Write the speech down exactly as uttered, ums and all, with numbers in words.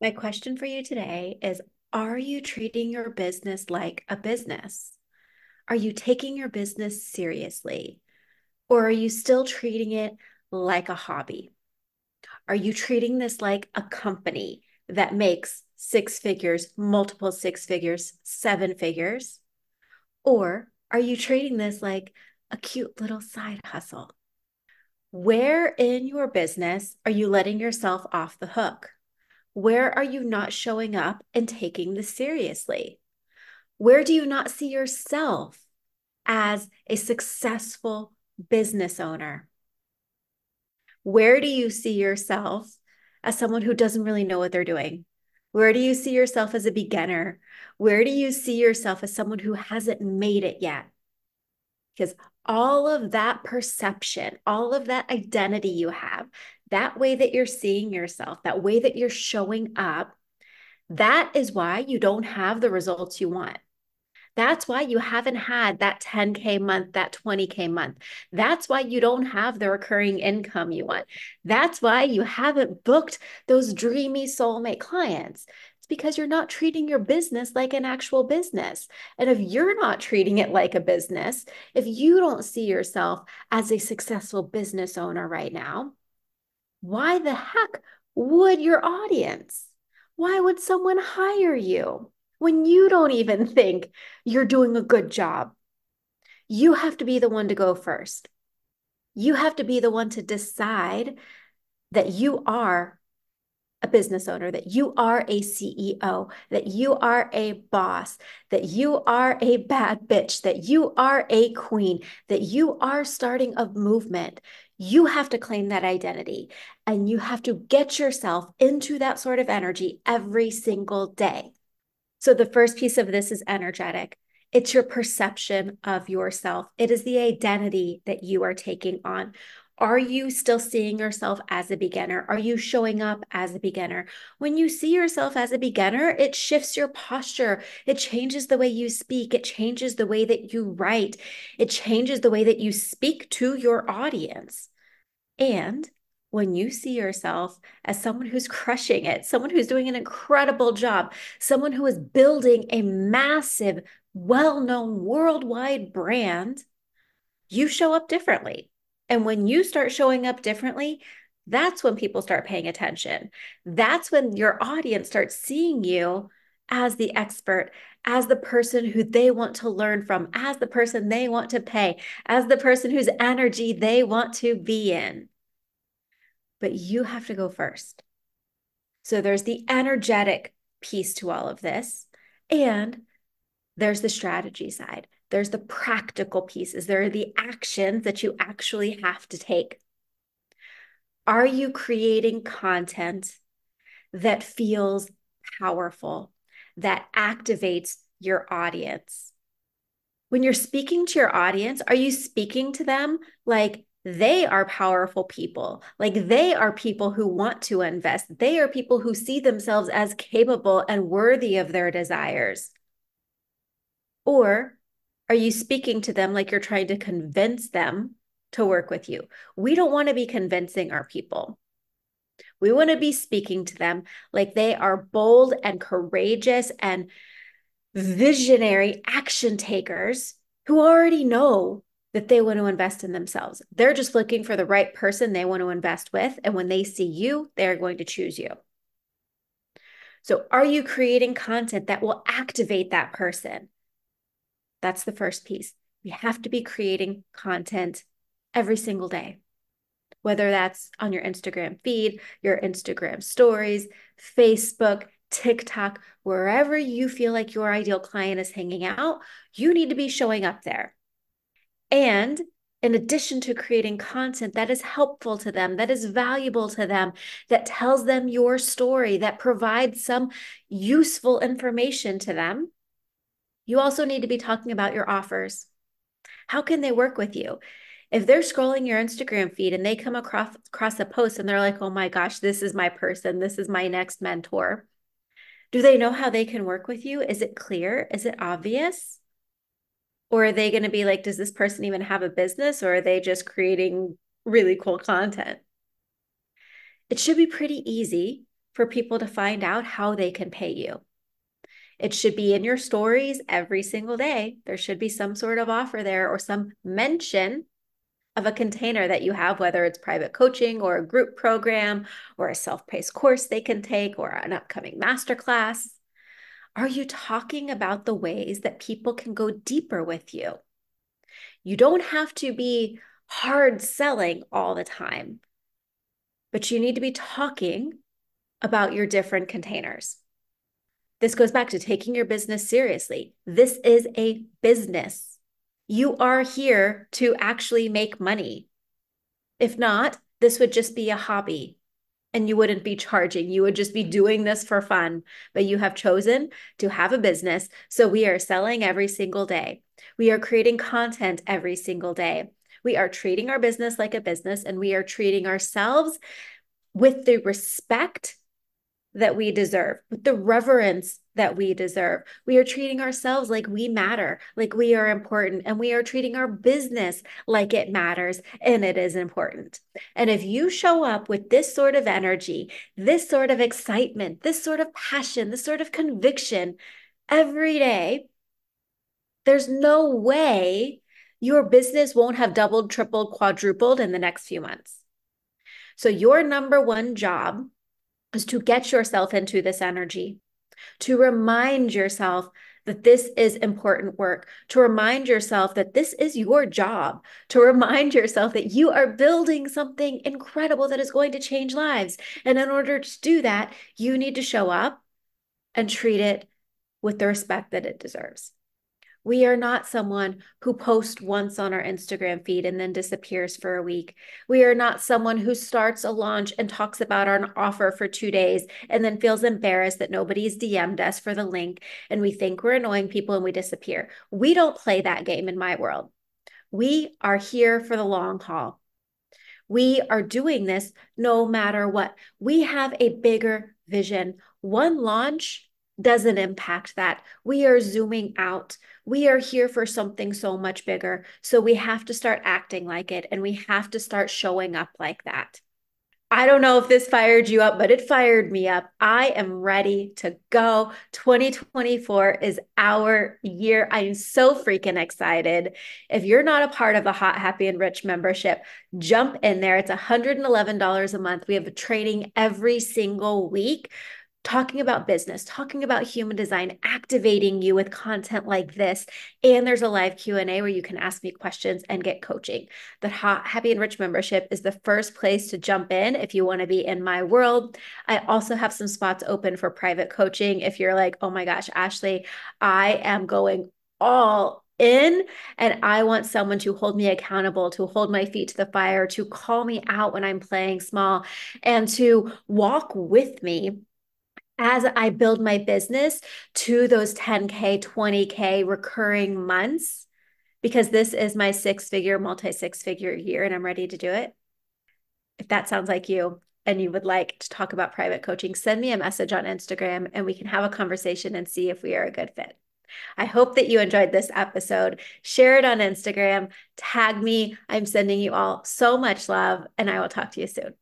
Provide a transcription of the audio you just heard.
My question for you today is, are you treating your business like a business? Are you taking your business seriously? Or are you still treating it like a hobby? Are you treating this like a company that makes six figures, multiple six figures, seven figures? Or are you treating this like a cute little side hustle? Where in your business are you letting yourself off the hook? Where are you not showing up and taking this seriously? Where do you not see yourself as a successful business owner? Where do you see yourself as someone who doesn't really know what they're doing? Where do you see yourself as a beginner? Where do you see yourself as someone who hasn't made it yet? Because all of that perception, all of that identity you have, that way that you're seeing yourself, that way that you're showing up, that is why you don't have the results you want. That's why you haven't had that ten K month, that twenty K month. That's why you don't have the recurring income you want. That's why you haven't booked those dreamy soulmate clients. It's because you're not treating your business like an actual business. And if you're not treating it like a business, if you don't see yourself as a successful business owner right now, why the heck would your audience? Why would someone hire you? When you don't even think you're doing a good job, you have to be the one to go first. You have to be the one to decide that you are a business owner, that you are a C E O, that you are a boss, that you are a bad bitch, that you are a queen, that you are starting a movement. You have to claim that identity, and you have to get yourself into that sort of energy every single day. So the first piece of this is energetic. It's your perception of yourself. It is the identity that you are taking on. Are you still seeing yourself as a beginner? Are you showing up as a beginner? When you see yourself as a beginner, it shifts your posture. It changes the way you speak. It changes the way that you write. It changes the way that you speak to your audience. And when you see yourself as someone who's crushing it, someone who's doing an incredible job, someone who is building a massive, well-known worldwide brand, you show up differently. And when you start showing up differently, that's when people start paying attention. That's when your audience starts seeing you as the expert, as the person who they want to learn from, as the person they want to pay, as the person whose energy they want to be in. But you have to go first. So there's the energetic piece to all of this, and there's the strategy side. There's the practical pieces. There are the actions that you actually have to take. Are you creating content that feels powerful, that activates your audience? When you're speaking to your audience, are you speaking to them like they are powerful people, like they are people who want to invest? They are people who see themselves as capable and worthy of their desires. Or are you speaking to them like you're trying to convince them to work with you? We don't want to be convincing our people. We want to be speaking to them like they are bold and courageous and visionary action takers who already know that they want to invest in themselves. They're just looking for the right person they want to invest with. And when they see you, they're going to choose you. So are you creating content that will activate that person? That's the first piece. We have to be creating content every single day, whether that's on your Instagram feed, your Instagram stories, Facebook, TikTok, wherever you feel like your ideal client is hanging out, you need to be showing up there. And in addition to creating content that is helpful to them, that is valuable to them, that tells them your story, that provides some useful information to them, you also need to be talking about your offers. How can they work with you? If they're scrolling your Instagram feed and they come across, across a post and they're like, oh my gosh, this is my person, this is my next mentor. Do they know how they can work with you? Is it clear? Is it obvious? Or are they going to be like, does this person even have a business, or are they just creating really cool content? It should be pretty easy for people to find out how they can pay you. It should be in your stories every single day. There should be some sort of offer there or some mention of a container that you have, whether it's private coaching or a group program or a self-paced course they can take or an upcoming masterclass. Are you talking about the ways that people can go deeper with you? You don't have to be hard selling all the time, but you need to be talking about your different containers. This goes back to taking your business seriously. This is a business. You are here to actually make money. If not, this would just be a hobby and you wouldn't be charging. You would just be doing this for fun, but you have chosen to have a business. So we are selling every single day. We are creating content every single day. We are treating our business like a business, and we are treating ourselves with the respect that we deserve, with the reverence that we deserve. We are treating ourselves like we matter, like we are important, and we are treating our business like it matters and it is important. And if you show up with this sort of energy, this sort of excitement, this sort of passion, this sort of conviction every day, there's no way your business won't have doubled, tripled, quadrupled in the next few months. So your number one job is to get yourself into this energy, to remind yourself that this is important work, to remind yourself that this is your job, to remind yourself that you are building something incredible that is going to change lives. And in order to do that, you need to show up and treat it with the respect that it deserves. We are not someone who posts once on our Instagram feed and then disappears for a week. We are not someone who starts a launch and talks about an offer for two days and then feels embarrassed that nobody's D M'd us for the link and we think we're annoying people and we disappear. We don't play that game in my world. We are here for the long haul. We are doing this no matter what. We have a bigger vision. One launch doesn't impact that. We are zooming out. We are here for something so much bigger. So we have to start acting like it, and we have to start showing up like that. I don't know if this fired you up, but it fired me up. I am ready to go. twenty twenty-four is our year. I am so freaking excited. If you're not a part of the Hot, Happy, and Rich membership, jump in there. It's one hundred eleven dollars a month. We have a training every single week, talking about business, talking about human design, activating you with content like this. And there's a live Q and A where you can ask me questions and get coaching. The Hot, Happy, and Rich membership is the first place to jump in if you want to be in my world. I also have some spots open for private coaching. If you're like, oh my gosh, Ashley, I am going all in and I want someone to hold me accountable, to hold my feet to the fire, to call me out when I'm playing small, and to walk with me as I build my business to those ten K, twenty K recurring months, because this is my six-figure, multi-six-figure year, and I'm ready to do it. If that sounds like you and you would like to talk about private coaching, send me a message on Instagram and we can have a conversation and see if we are a good fit. I hope that you enjoyed this episode. Share it on Instagram. Tag me. I'm sending you all so much love, and I will talk to you soon.